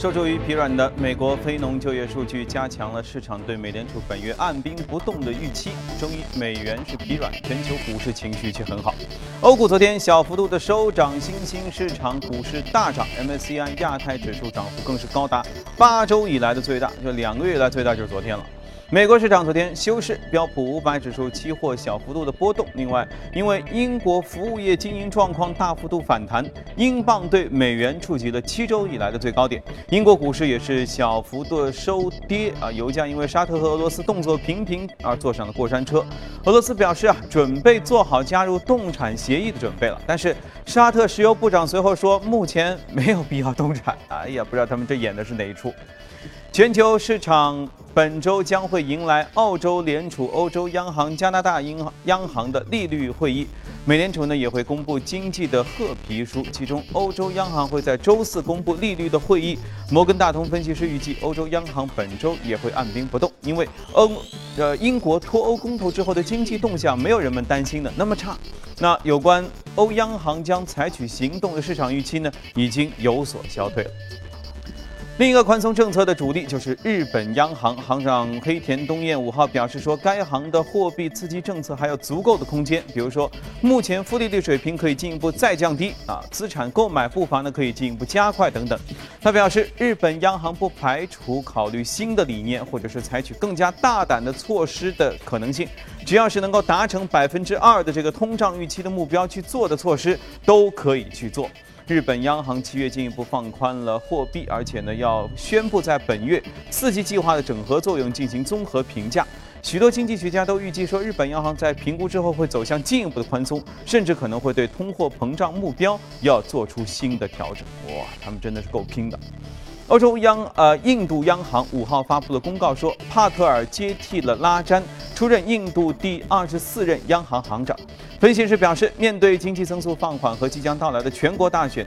受制于疲软的美国非农就业数据，加强了市场对美联储本月按兵不动的预期。终于，美元是疲软，全球股市情绪却很好。欧股昨天小幅度的收涨，新兴市场股市大涨 ，MSCI 亚太指数涨幅更是高达8周以来的最大，就2个月以来最大就是昨天了。 美国市场昨天休市，标普500指数期货小幅度的波动。另外，因为英国服务业经营状况大幅度反弹，英镑对美元触及了7周以来的最高点。英国股市也是小幅度收跌啊，油价因为沙特和俄罗斯动作频频而坐上了过山车。俄罗斯表示准备做好加入冻产协议的准备了，但是沙特石油部长随后说，目前没有必要冻产。哎呀，不知道他们这演的是哪一出。 全球市场本周将会迎来澳洲联储、欧洲央行、加拿大央行的利率会议。美联储呢也会公布经济的褐皮书，其中欧洲央行会在周4公布利率的会议。摩根大通分析师预计，欧洲央行本周也会按兵不动，因为英国脱欧公投之后的经济动向没有人们担心的那么差。那有关欧央行将采取行动的市场预期呢，已经有所消退了。 另一个宽松政策的主力就是日本央行，行长黑田东彦5号表示说，该行的货币刺激政策还有足够的空间，比如说目前负利率水平可以进一步再降低啊，资产购买步伐呢可以进一步加快等等。他表示，日本央行不排除考虑新的理念或者是采取更加大胆的措施的可能性，只要是能够达成2%的这个通胀预期的目标去做的措施，都可以去做。 日本央行7月进一步放宽了货币，而且呢要宣布在本月刺激计划的整合作用进行综合评价。许多经济学家都预计说，日本央行在评估之后会走向进一步的宽松，甚至可能会对通货膨胀目标要做出新的调整。哇，他们真的是够拼的！印度央行5号发布了公告说，帕特尔接替了拉詹，出任印度第24任央行行长。 分析师表示，面对经济增速放缓和即将到来的全国大选，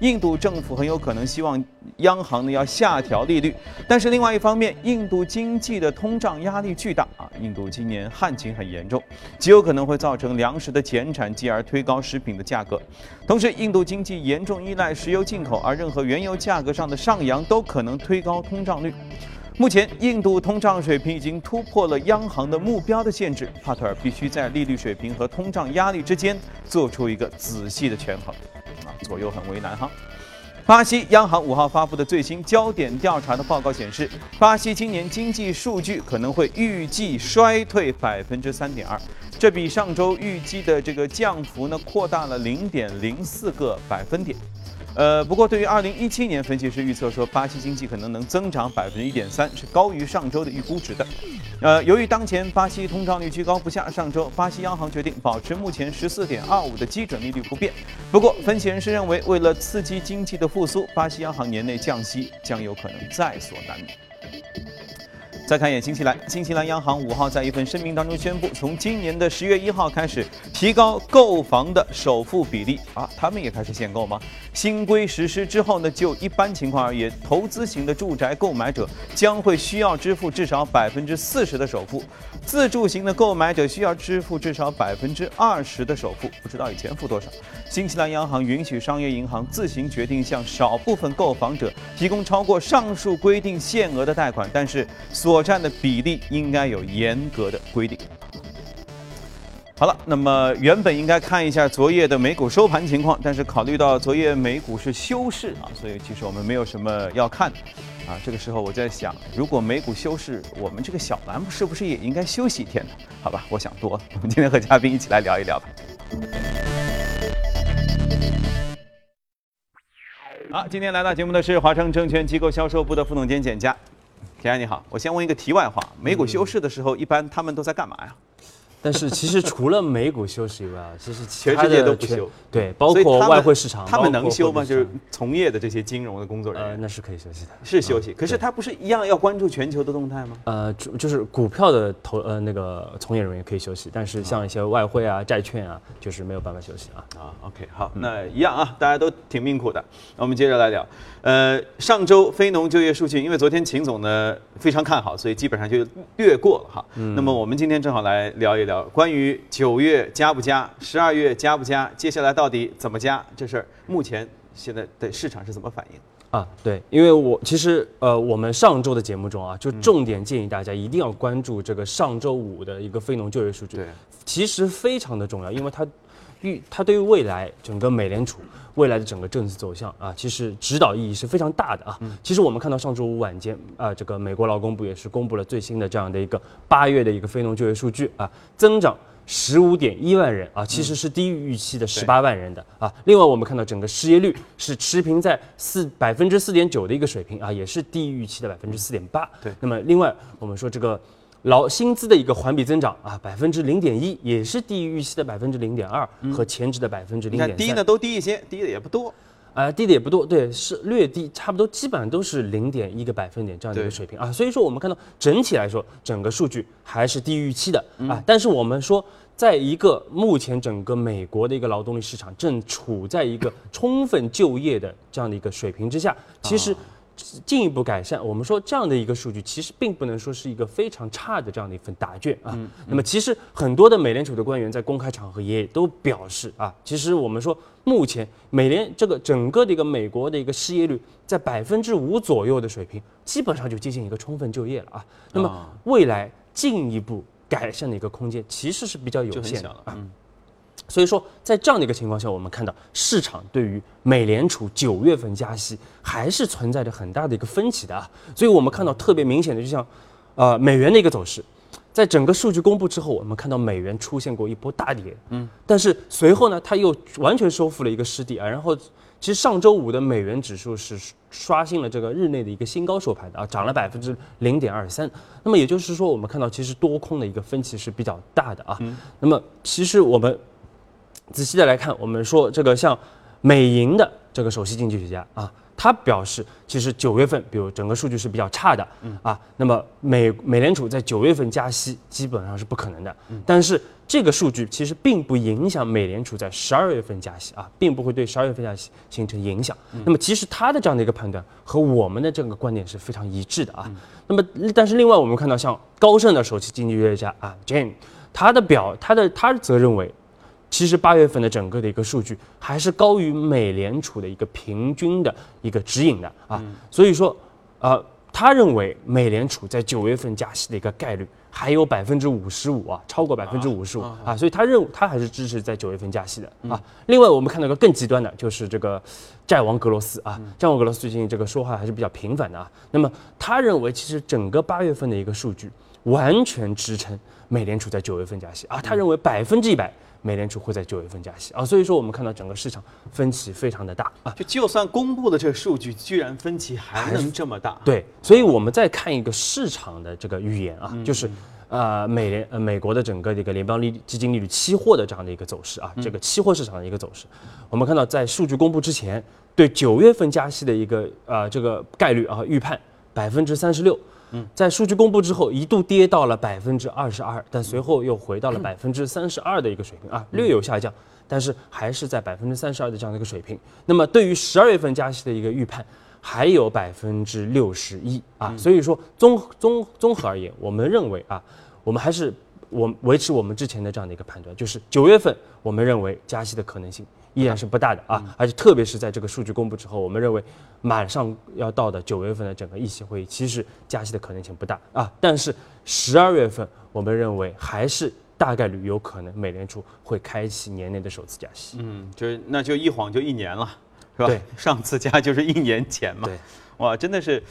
印度政府很有可能希望央行呢要下调利率。但是另外一方面，印度经济的通胀压力巨大啊，印度今年旱情很严重，极有可能会造成粮食的减产，继而推高食品的价格。同时，印度经济严重依赖石油进口，而任何原油价格上的上扬都可能推高通胀率。 目前，印度通胀水平已经突破了央行的目标的限制，帕特尔必须在利率水平和通胀压力之间做出一个仔细的权衡，啊，左右很为难哈。巴西央行5号发布的最新焦点调查的报告显示，巴西今年经济数据可能会预计衰退3.2%，这比上周预计的这个降幅呢扩大了0.04个百分点。 不过对于2017年，分析师预测说，巴西经济可能增长1.3%，是高于上周的预估值的。由于当前巴西通胀率居高不下，上周巴西央行决定保持目前14.25%的基准利率不变。不过，分析人士认为，为了刺激经济的复苏，巴西央行年内降息将有可能在所难免。 再看一眼新西兰，新西兰央行5号在一份声明当中宣布，从今年的10月1号开始提高购房的首付比例啊，他们也开始限购吗？新规实施之后呢，就一般情况而言，投资型的住宅购买者将会需要支付至少40%的首付，自住型的购买者需要支付至少20%的首付，不知道以前付多少。新西兰央行允许商业银行自行决定向少部分购房者提供超过上述规定限额的贷款，但是所占的比例应该有严格的规定。好了，那么原本应该看一下昨夜的美股收盘情况，但是考虑到昨夜美股是休市啊，所以其实我们没有什么要看的啊。这个时候我在想，如果美股休市，我们这个小栏目是不是也应该休息一天呢？好吧，我想多了。我们今天和嘉宾一起来聊一聊吧。 好，今天来到节目的是华诚证券机构销售部的副总监简佳。简佳你好，我先问一个题外话，美股休市的时候，一般他们都在干嘛呀？但是其实除了美股休市以外，其实全世界都不休，对，包括外汇市场。他们能休吗？就是从业的这些金融的工作人员，那是可以休息的，是休息。可是他不是一样要关注全球的动态吗？就是股票的从业人员可以休息，但是像一些外汇啊、债券啊，就是没有办法休息啊。啊 ，OK， 好，那一样啊，大家都挺命苦的。那我们接着来聊，上周非农就业数据，因为昨天秦总呢非常看好，所以基本上就略过了哈。那么我们今天正好来聊一聊。 关于9月加不加，12月加不加，接下来到底怎么加这事儿，目前现在的市场是怎么反应？啊，对，因为我其实我们上周的节目中啊，就重点建议大家一定要关注这个上周五的一个非农就业数据，对，其实非常的重要，因为它对于未来整个美联储未来的整个政策走向啊，其实指导意义是非常大的啊。其实我们看到上周五晚间啊，这个美国劳工部也是公布了最新的这样的一个8月的一个非农就业数据啊，增长15.1万人啊，其实是低于预期的18万人的啊。另外，我们看到整个失业率是持平在4.9%的一个水平啊，也是低于预期的4.8%。对。那么，另外我们说这个薪资的一个环比增长啊，0.1%，也是低于预期的0.2%和前值的0.3%。低呢都低一些，低的也不多。低的也不多，对，是略低，差不多基本上都是0.1个百分点这样的一个水平啊，所以说我们看到整体来说，整个数据还是低于预期的啊，但是我们说，在一个目前整个美国的一个劳动力市场正处在一个充分就业的这样的一个水平之下，其实进一步改善，我们说这样的一个数据其实并不能说是一个非常差的这样的一份答卷啊。那么其实很多的美联储的官员在公开场合也都表示啊，其实我们说目前这个整个的一个美国的一个失业率在5%左右的水平，基本上就接近一个充分就业了啊。那么未来进一步改善的一个空间其实是比较有限的啊。所以说，在这样的一个情况下，我们看到市场对于美联储9月份加息还是存在着很大的一个分歧的啊。所以我们看到特别明显的，就像，美元的一个走势，在整个数据公布之后，我们看到美元出现过一波大跌，但是随后呢，它又完全收复了一个失地啊。然后，其实上周五的美元指数是刷新了这个日内的一个新高收盘的啊，涨了0.23%。那么也就是说，我们看到其实多空的一个分歧是比较大的啊。那么其实我们仔细的来看，我们说这个像美银的这个首席经济学家啊，他表示，其实9月份，比如整个数据是比较差的啊，那么美联储在9月份加息基本上是不可能的。但是这个数据其实并不影响美联储在12月份加息啊，并不会对12月份加息形成影响。那么其实他的这样的一个判断和我们的这个观点是非常一致的啊。那么但是另外我们看到，像高盛的首席经济学家啊 Jane， 他则认为，其实8月份的整个的一个数据还是高于美联储的一个平均的一个指引的啊，所以说，他认为美联储在9月份加息的一个概率还有55%啊，超过55%啊，所以他还是支持在9月份加息的啊。另外我们看到一个更极端的，就是这个债王格罗斯啊，债王格罗斯最近这个说话还是比较频繁的啊。那么他认为，其实整个8月份的一个数据完全支撑美联储在9月份加息啊，他认为100%。美联储会在9月份加息啊，所以说我们看到整个市场分歧非常的大啊，就算公布的这个数据，居然分歧还能这么大，对，所以我们再看一个市场的这个预言啊，就是美国的整个这个联邦基金利率期货的这样的一个走势啊，这个期货市场的一个走势，我们看到在数据公布之前，对9月份加息的一个这个概率啊预判36%。在数据公布之后，一度跌到了22%，但随后又回到了32%的一个水平啊，略有下降，但是还是在32%的这样的一个水平。那么对于12月份加息的一个预判，还有61%啊，所以说综合而言，我们认为啊，我们还是维持我们之前的这样的一个判断，就是9月份我们认为加息的可能性依然是不大的啊，而且特别是在这个数据公布之后，我们认为马上要到的9月份的整个议息会议，其实加息的可能性不大啊。但是12月份，我们认为还是大概率有可能美联储会开启年内的首次加息。那就一晃就一年了，是吧？对，上次加就是1年前嘛。对，哇，真的是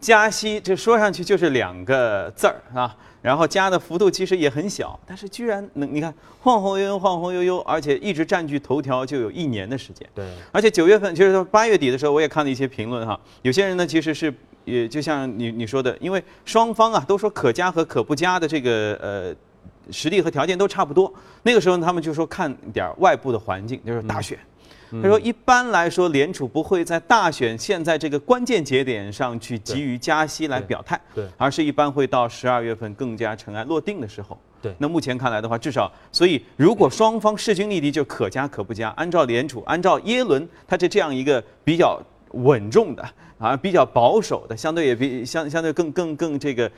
加息，这说上去就是2个字啊。然后加的幅度其实也很小，但是居然能，你看晃晃悠悠，而且一直占据头条就有1年的时间。对，而且9月份，就是说8月底的时候，我也看了一些评论哈，有些人呢其实是也就像你说的，因为双方啊都说可加和可不加的这个实力和条件都差不多，那个时候他们就说看点外部的环境，就是大选。他说，一般来说，联储不会在大选现在这个关键节点上去急于加息来表态，对，而是一般会到12月份更加尘埃落定的时候。对，那目前看来的话，至少，所以如果双方势均力敌，就可加可不加。按照联储，按照耶伦，他这样一个比较稳重的啊，比较保守的，相对更这个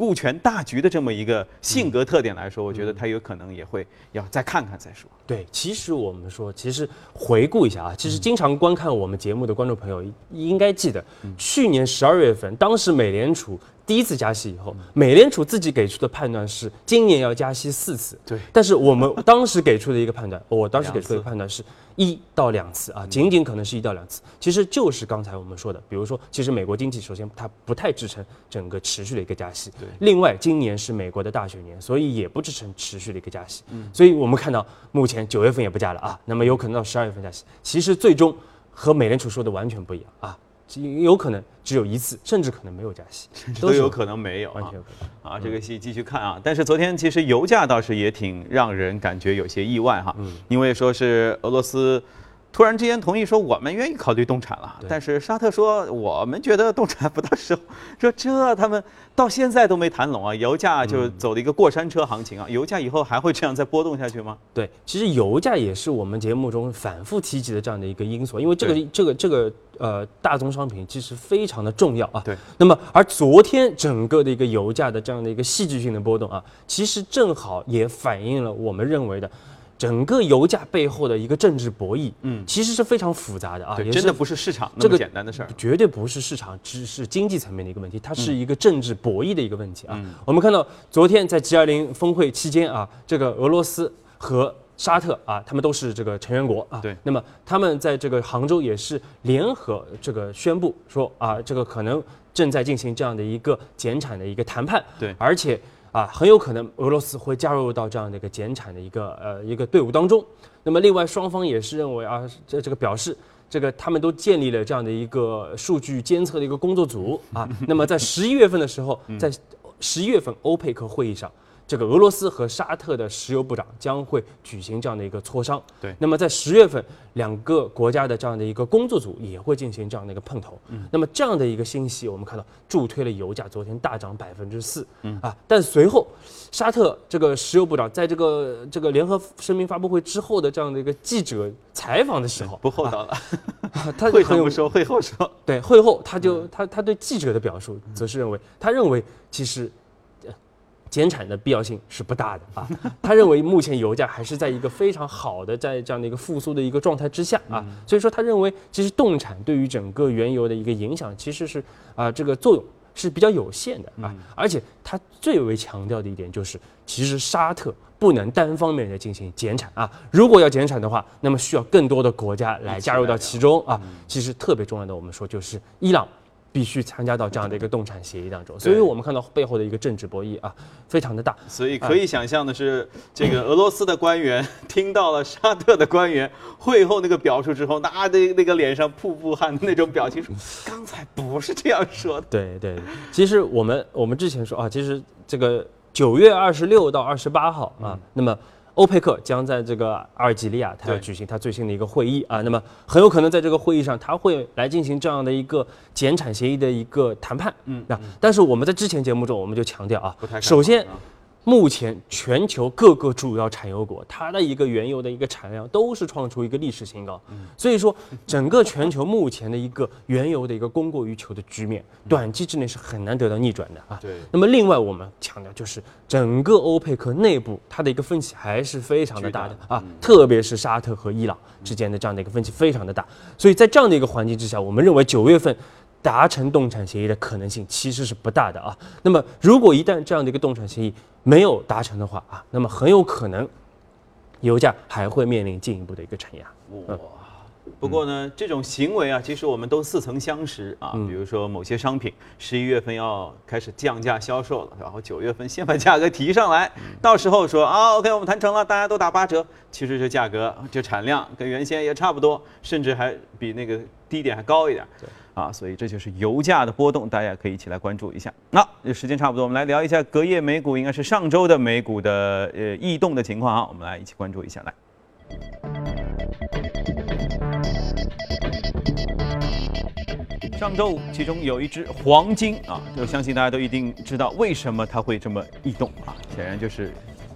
顾全大局的这么一个性格特点来说，我觉得他有可能也会要再看看再说。对，其实我们说，其实回顾一下啊，其实经常观看我们节目的观众朋友应该记得，去年12月份，当时美联储第一次加息以后，美联储自己给出的判断是今年要加息4次。对，但是我们当时给出的一个判断，我当时给出的一个判断是1到2次啊，仅仅可能是1到2次。其实就是刚才我们说的，比如说，其实美国经济首先它不太支撑整个持续的一个加息。对。另外，今年是美国的大选年，所以也不支撑持续的一个加息。所以我们看到目前9月份也不加了啊，那么有可能到12月份加息。其实最终和美联储说的完全不一样啊。有可能只有1次，甚至可能没有加息，都有可能没有，完全有可能啊！这个戏继续看啊！但是昨天其实油价倒是也挺让人感觉有些意外哈，因为说是俄罗斯突然之间同意说我们愿意考虑冻产了，但是沙特说我们觉得冻产不到时候，说这他们到现在都没谈拢啊！油价就走了一个过山车行情啊！油价以后还会这样再波动下去吗？对，其实油价也是我们节目中反复提及的这样的一个因素，因为这个。大宗商品其实非常的重要啊。对。那么，而昨天整个的一个油价的这样的一个戏剧性的波动啊，其实正好也反映了我们认为的整个油价背后的一个政治博弈。其实是非常复杂的啊，真的不是市场那么简单的事儿，绝对不是市场，只是经济层面的一个问题，它是一个政治博弈的一个问题啊。我们看到昨天在 G20 峰会期间啊，这个俄罗斯和沙特啊，他们都是这个成员国啊。对。那么他们在这个杭州也是联合这个宣布说啊，这个可能正在进行这样的一个减产的一个谈判。对。而且啊，很有可能俄罗斯会加入到这样的一个减产的一个队伍当中。那么另外双方也是认为啊，这个表示这个他们都建立了这样的一个数据监测的一个工作组啊。那么在11月份的时候，在11月份欧佩克会议上，这个俄罗斯和沙特的石油部长将会举行这样的一个磋商。对。那么在10月份，两个国家的这样的一个工作组也会进行这样的一个碰头。那么这样的一个信息，我们看到助推了油价昨天大涨4%。啊，但随后沙特这个石油部长在这个联合声明发布会之后的这样的一个记者采访的时候，不厚道了。他会前不说，会后说。对，会后他对记者的表述，则是认为其实减产的必要性是不大的啊，他认为目前油价还是在一个非常好的在这样的一个复苏的一个状态之下啊，所以说他认为其实冻产对于整个原油的一个影响其实是啊这个作用是比较有限的啊，而且他最为强调的一点就是，其实沙特不能单方面的进行减产啊，如果要减产的话，那么需要更多的国家来加入到其中啊，其实特别重要的我们说就是伊朗。必须参加到这样的一个冻产协议当中，所以我们看到背后的一个政治博弈啊，非常的大。所以可以想象的是，这个俄罗斯的官员听到了沙特的官员会后那个表述之后，那个脸上瀑布汗的那种表情，刚才不是这样说的。对对，其实我们之前说啊，其实这个9月26到28号啊，那么欧佩克将在这个阿尔及利亚，它要举行它最新的一个会议啊。那么很有可能在这个会议上，它会来进行这样的一个减产协议的一个谈判。但是我们在之前节目中我们就强调啊，首先，目前全球各个主要产油国，它的一个原油的一个产量都是创出一个历史新高。所以说，整个全球目前的一个原油的一个供过于求的局面，短期之内是很难得到逆转的啊。对。那么另外我们强调就是，整个欧佩克内部它的一个分歧还是非常的大的啊，特别是沙特和伊朗之间的这样的一个分歧非常的大。所以在这样的一个环境之下，我们认为9月份。达成冻产协议的可能性其实是不大的啊。那么，如果一旦这样的一个冻产协议没有达成的话啊，那么很有可能油价还会面临进一步的一个承压。不过呢，这种行为啊，其实我们都似曾相识啊。比如说某些商品，11月份要开始降价销售了，然后9月份先把价格提上来，到时候说啊 ，OK， 我们谈成了，大家都打8折。其实这价格、这产量跟原先也差不多，甚至还比那个低点还高一点。对。啊，所以这就是油价的波动，大家可以一起来关注一下。那时间差不多，我们来聊一下隔夜美股，应该是上周的美股的异动的情况啊，我们来一起关注一下来。上周五，其中有一只黄金啊，我相信大家都一定知道为什么它会这么异动啊，显然就是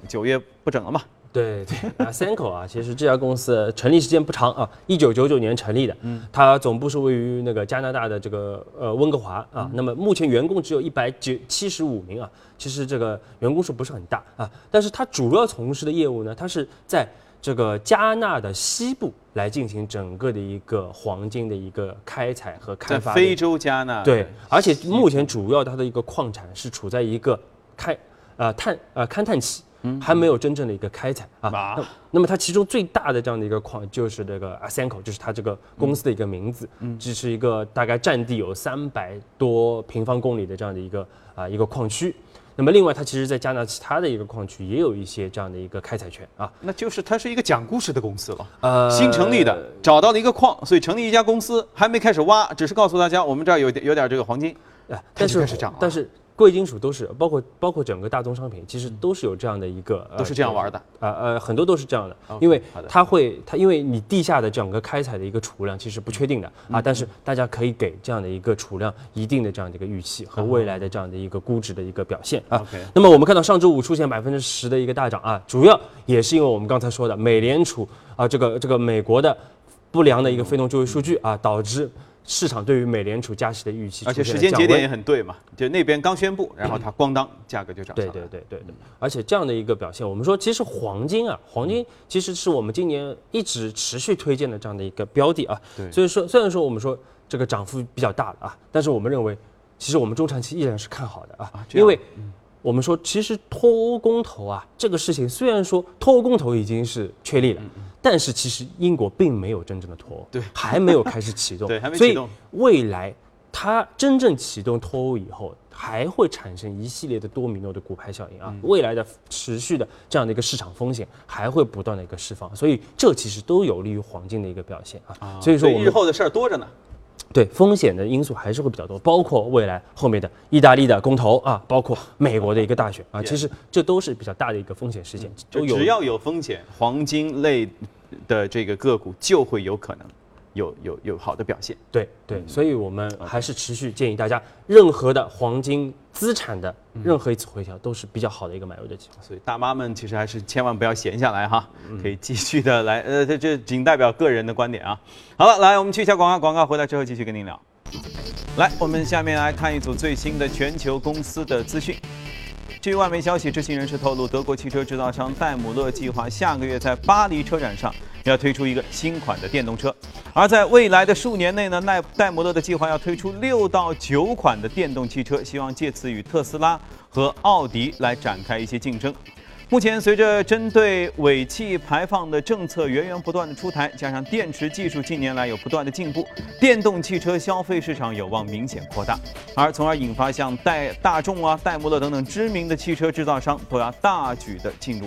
9月不整了嘛。对对 ，Asanko 啊，其实这家公司成立时间不长啊，1999年成立的，它总部是位于那个加拿大的这个温哥华啊。那么目前员工只有175名啊，其实这个员工数不是很大啊，但是它主要从事的业务呢，它是在这个加纳的西部来进行整个的一个黄金的一个开采和开发。在非洲加纳。对，而且目前主要它的一个矿产是处在一个勘探期。还没有真正的一个开采啊。那么它其中最大的这样的一个矿就是这个 Asanko， 就是它这个公司的一个名字，这是一个大概占地有300多平方公里的这样的一个矿区。那么另外它其实在加拿其他的一个矿区也有一些这样的一个开采权啊。那就是它是一个讲故事的公司了，新成立的，找到了一个矿，所以成立一家公司，还没开始挖，只是告诉大家我们这儿有点这个黄金，但是贵金属都是包括整个大宗商品，其实都是有这样的一个，都是这样玩的，很多都是这样的， okay， 因为因为你地下的整个开采的一个储量其实不确定的啊，但是大家可以给这样的一个储量一定的这样的一个预期和未来的这样的一个估值的一个表现啊。Okay， 那么我们看到上周五出现10%的一个大涨啊，主要也是因为我们刚才说的美联储啊，这个美国的不良的一个非农就业数据啊，导致市场对于美联储加息的预期，而且时间节点也很对嘛，就那边刚宣布，然后它咣当价格就涨上来了。对，而且这样的一个表现，我们说其实黄金其实是我们今年一直持续推荐的这样的一个标的啊。对，所以说虽然说我们说这个涨幅比较大了啊，但是我们认为其实我们中长期依然是看好的啊，因为我们说其实脱欧公投啊这个事情，虽然说脱欧公投已经是确立了。但是其实英国并没有真正的脱欧，对，还没有开始启动，对，还没启动。所以未来它真正启动脱欧以后，还会产生一系列的多米诺的骨牌效应啊，未来的持续的这样的一个市场风险还会不断的一个释放，所以这其实都有利于黄金的一个表现啊。所以说我们日后的事儿多着呢。对，风险的因素还是会比较多，包括未来后面的意大利的公投啊，包括美国的一个大选啊，其实这都是比较大的一个风险事件。只要有风险，黄金类的这个个股就会有可能有好的表现。对，所以我们还是持续建议大家，任何的黄金资产的任何一次回调都是比较好的一个买入的机会。所以大妈们其实还是千万不要闲下来哈，可以继续的来，这仅代表个人的观点啊。好了，来我们去一下广告，回来之后继续跟您聊。来，我们下面来看一组最新的全球公司的资讯。据外媒消息，知情人士透露，德国汽车制造商戴姆勒计划下个月在巴黎车展上要推出一个新款的电动车，而在未来的数年内呢，戴姆勒的计划要推出6到9款的电动汽车，希望借此与特斯拉和奥迪来展开一些竞争。目前，随着针对尾气排放的政策源源不断的出台，加上电池技术近年来有不断的进步，电动汽车消费市场有望明显扩大，从而引发像大众啊、戴姆勒等等知名的汽车制造商都要大举的进入。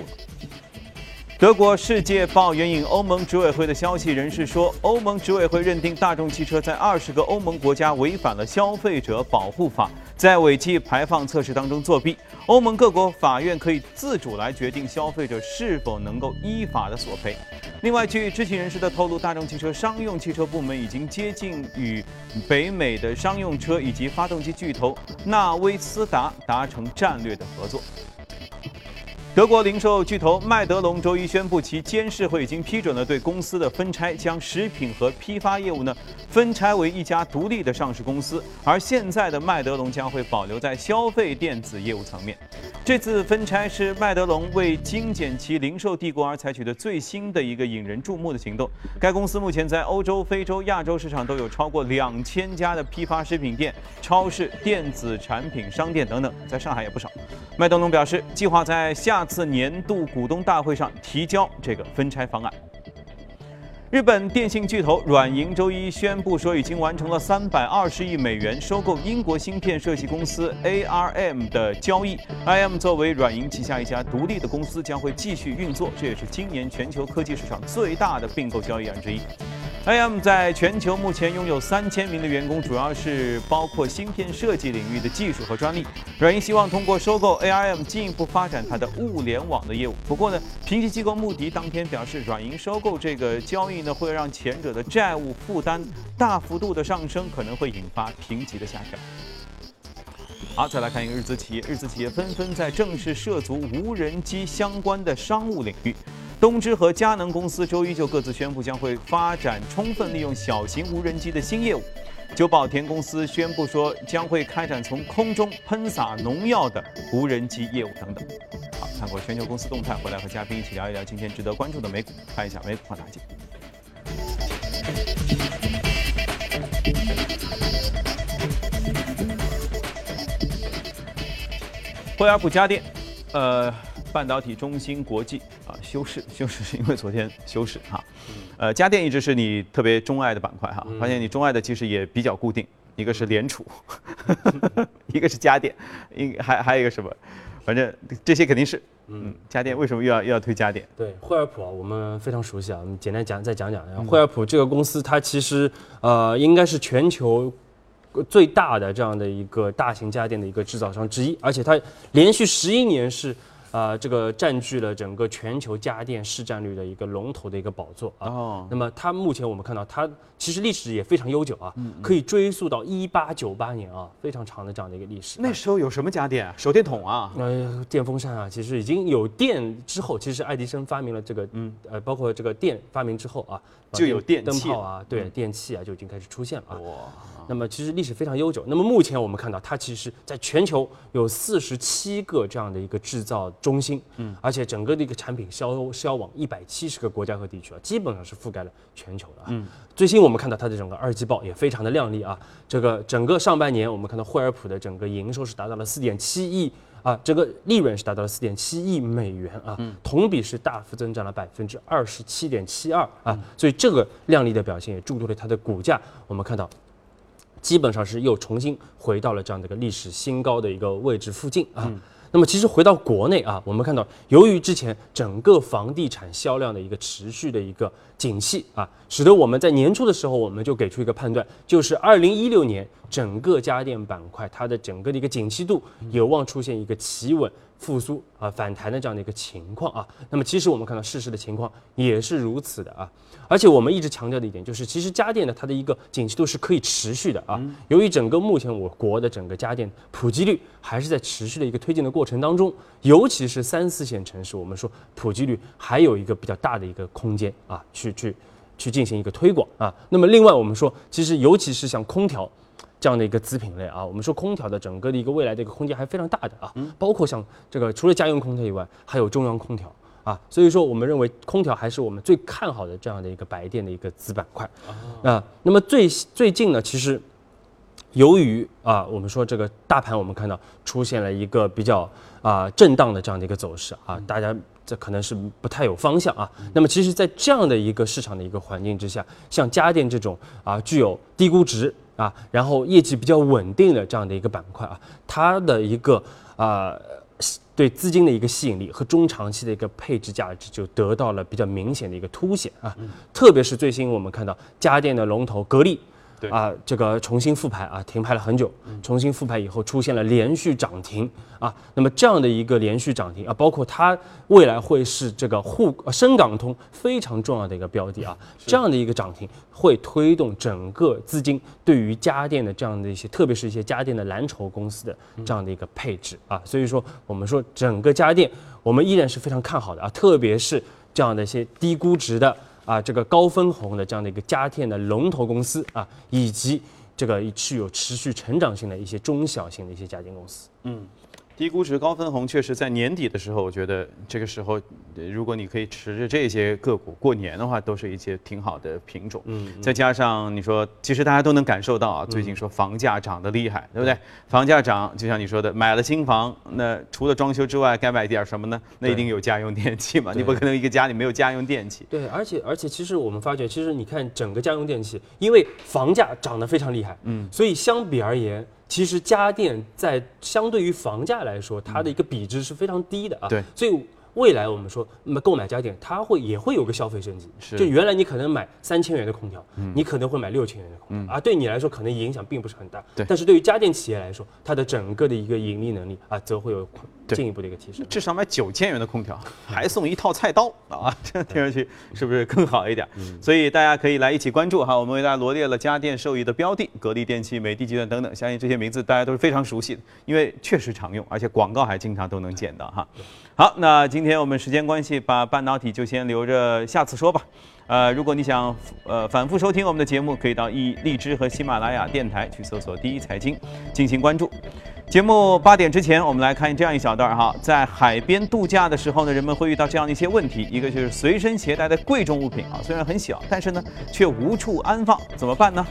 德国《世界报》援引欧盟执委会的消息人士说，欧盟执委会认定大众汽车在20个欧盟国家违反了消费者保护法，在尾气排放测试当中作弊。欧盟各国法院可以自主来决定消费者是否能够依法的索赔。另外，据知情人士的透露，大众汽车商用汽车部门已经接近与北美的商用车以及发动机巨头纳威斯达达成战略的合作。德国零售巨头麦德龙周一宣布，其监事会已经批准了对公司的分拆，将食品和批发业务呢分拆为一家独立的上市公司，而现在的麦德龙将会保留在消费电子业务层面。这次分拆是麦德龙为精简其零售帝国而采取的最新的一个引人注目的行动。该公司目前在欧洲、非洲、亚洲市场都有超过2000家的批发食品店、超市、电子产品商店等等，在上海也不少。麦德龙表示，计划在下次年度股东大会上提交这个分拆方案。日本电信巨头软银周一宣布说，已经完成了320亿美元收购英国芯片设计公司 ARM 的交易。ARM 作为软银旗下一家独立的公司，将会继续运作，这也是今年全球科技市场最大的并购交易案之一。ARM 在全球目前拥有3000名的员工，主要是包括芯片设计领域的技术和专利。软银希望通过收购 ARM 进一步发展它的物联网的业务。不过呢，评级机构穆迪当天表示，软银收购这个交易呢，会让前者的债务负担大幅度的上升，可能会引发评级的下调。好，再来看一个日资企业，日资企业纷纷在正式涉足无人机相关的商务领域。东芝和佳能公司周一就各自宣布将会发展充分利用小型无人机的新业务。久保田公司宣布说将会开展从空中喷洒农药的无人机业务等等。好，看过全球公司动态，回来和嘉宾一起聊一聊今天值得关注的美股，看一下美股放大镜。惠而浦家电，半导体中芯国际啊，休市是因为昨天休市哈。家电一直是你特别钟爱的板块哈，发现你钟爱的其实也比较固定，一个是联储，一个是家电，还有一个什么，反正这些肯定是。家电为什么又要推家电？对，惠而浦啊，我们非常熟悉啊，我们简单再讲。惠而浦这个公司，它其实应该是全球最大的这样的一个大型家电的一个制造商之一，而且它连续11年是。这个占据了整个全球家电市占率的一个龙头的一个宝座啊。那么它目前我们看到，它其实历史也非常悠久啊，可以追溯到1898年啊，非常长的这样的一个历史。那时候有什么家电啊？手电筒啊，电风扇啊，其实已经有电之后，其实爱迪生发明了这个，包括这个电发明之后啊，就有电灯泡啊，对，电器啊就已经开始出现了啊。那么其实历史非常悠久。那么目前我们看到，它其实在全球有47个这样的一个制造中心，而且整个的一个产品销往170个国家和地区啊，基本上是覆盖了全球的啊。最新我们看到它的整个二季报也非常的亮丽啊，这个整个上半年我们看到惠而浦的整个营收是达到了4.7亿。啊，这个利润是达到了4.7亿美元啊，同比是大幅增长了27.72%啊，所以这个亮丽的表现也助推了它的股价，我们看到。基本上是又重新回到了这样的一个历史新高的一个位置附近啊。那么其实回到国内啊，我们看到由于之前整个房地产销量的一个持续的一个景气啊，使得我们在年初的时候我们就给出一个判断，就是2016年整个家电板块它的整个的一个景气度有望出现一个企稳复苏啊反弹的这样的一个情况啊。那么其实我们看到事实的情况也是如此的啊。而且我们一直强调的一点就是，其实家电呢它的一个景气度是可以持续的啊。由于整个目前我国的整个家电普及率还是在持续的一个推进的过程当中，尤其是3、4线城市，我们说普及率还有一个比较大的一个空间啊，去进行一个推广啊。那么另外我们说，其实尤其是像空调这样的一个子品类啊，我们说空调的整个的一个未来的一个空间还非常大的啊，包括像这个除了家用空调以外，还有中央空调啊，所以说我们认为空调还是我们最看好的这样的一个白电的一个子板块啊。那么最近呢，其实由于啊，我们说这个大盘我们看到出现了一个比较震荡的这样的一个走势啊，大家这可能是不太有方向啊。那么其实在这样的一个市场的一个环境之下，像家电这种啊具有低估值啊，然后业绩比较稳定的这样的一个板块啊，它的一个对资金的一个吸引力和中长期的一个配置价值就得到了比较明显的一个凸显啊。特别是最新我们看到家电的龙头格力啊，这个重新复牌啊，停牌了很久，重新复牌以后出现了连续涨停啊。那么这样的一个连续涨停啊，包括它未来会是这个深港通非常重要的一个标的啊。这样的一个涨停会推动整个资金对于家电的这样的一些，特别是一些家电的蓝筹公司的这样的一个配置啊。所以说，我们说整个家电我们依然是非常看好的啊，特别是这样的一些低估值的。啊，这个高分红的这样的一个家电的龙头公司啊，以及这个具有持续成长性的一些中小型的一些家电公司。低估值高分红确实在年底的时候，我觉得这个时候如果你可以持着这些个股过年的话，都是一些挺好的品种。再加上你说，其实大家都能感受到啊，最近说房价涨得厉害，对不对？房价涨，就像你说的，买了新房，那除了装修之外，该买点什么呢？那一定有家用电器嘛，你不可能一个家里没有家用电器。对，而且其实我们发觉，其实你看整个家用电器，因为房价涨得非常厉害，所以相比而言。其实家电在相对于房价来说，它的一个比值是非常低的啊。对，所以未来我们说购买家电，它也会有个消费升级。就原来你可能买3000元的空调，你可能会买6000元的空调啊，对你来说可能影响并不是很大。对，但是对于家电企业来说，它的整个的一个盈利能力啊，则会有进一步的一个提升。至少买9000元的空调，还送一套菜刀啊，这听上去是不是更好一点？所以大家可以来一起关注哈，我们为大家罗列了家电受益的标的，格力电器、美的集团等等，相信这些名字大家都是非常熟悉的，因为确实常用，而且广告还经常都能见到哈。好，那今天我们时间关系，把半导体就先留着下次说吧。如果你想反复收听我们的节目，可以到荔枝和喜马拉雅电台去搜索第一财经进行关注。节目8点之前，我们来看这样一小段哈，在海边度假的时候呢，人们会遇到这样的一些问题，一个就是随身携带的贵重物品啊，虽然很小，但是呢却无处安放，怎么办呢？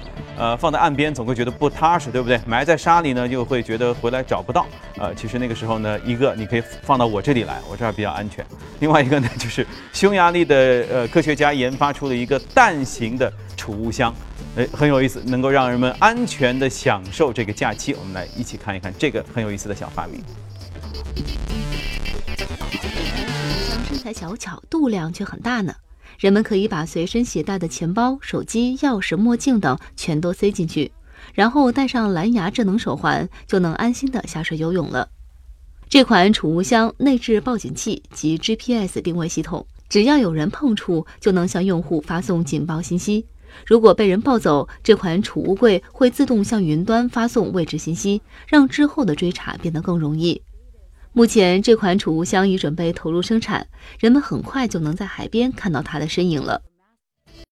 放在岸边总会觉得不踏实，对不对？埋在沙里呢，就会觉得回来找不到。其实那个时候呢，一个你可以放到我这里来，我这儿比较安全。另外一个呢，就是匈牙利的科学家研发出了一个蛋形的储物箱，很有意思，能够让人们安全的享受这个假期。我们来一起看一看这个很有意思的小发明。身材小巧，肚量却很大呢。人们可以把随身携带的钱包、手机、钥匙、墨镜等全都塞进去，然后戴上蓝牙智能手环，就能安心的下水游泳了。这款储物箱内置报警器及 GPS 定位系统，只要有人碰触，就能向用户发送警报信息。如果被人抱走，这款储物柜会自动向云端发送位置信息，让之后的追查变得更容易。目前这款储物箱已准备投入生产，人们很快就能在海边看到它的身影了。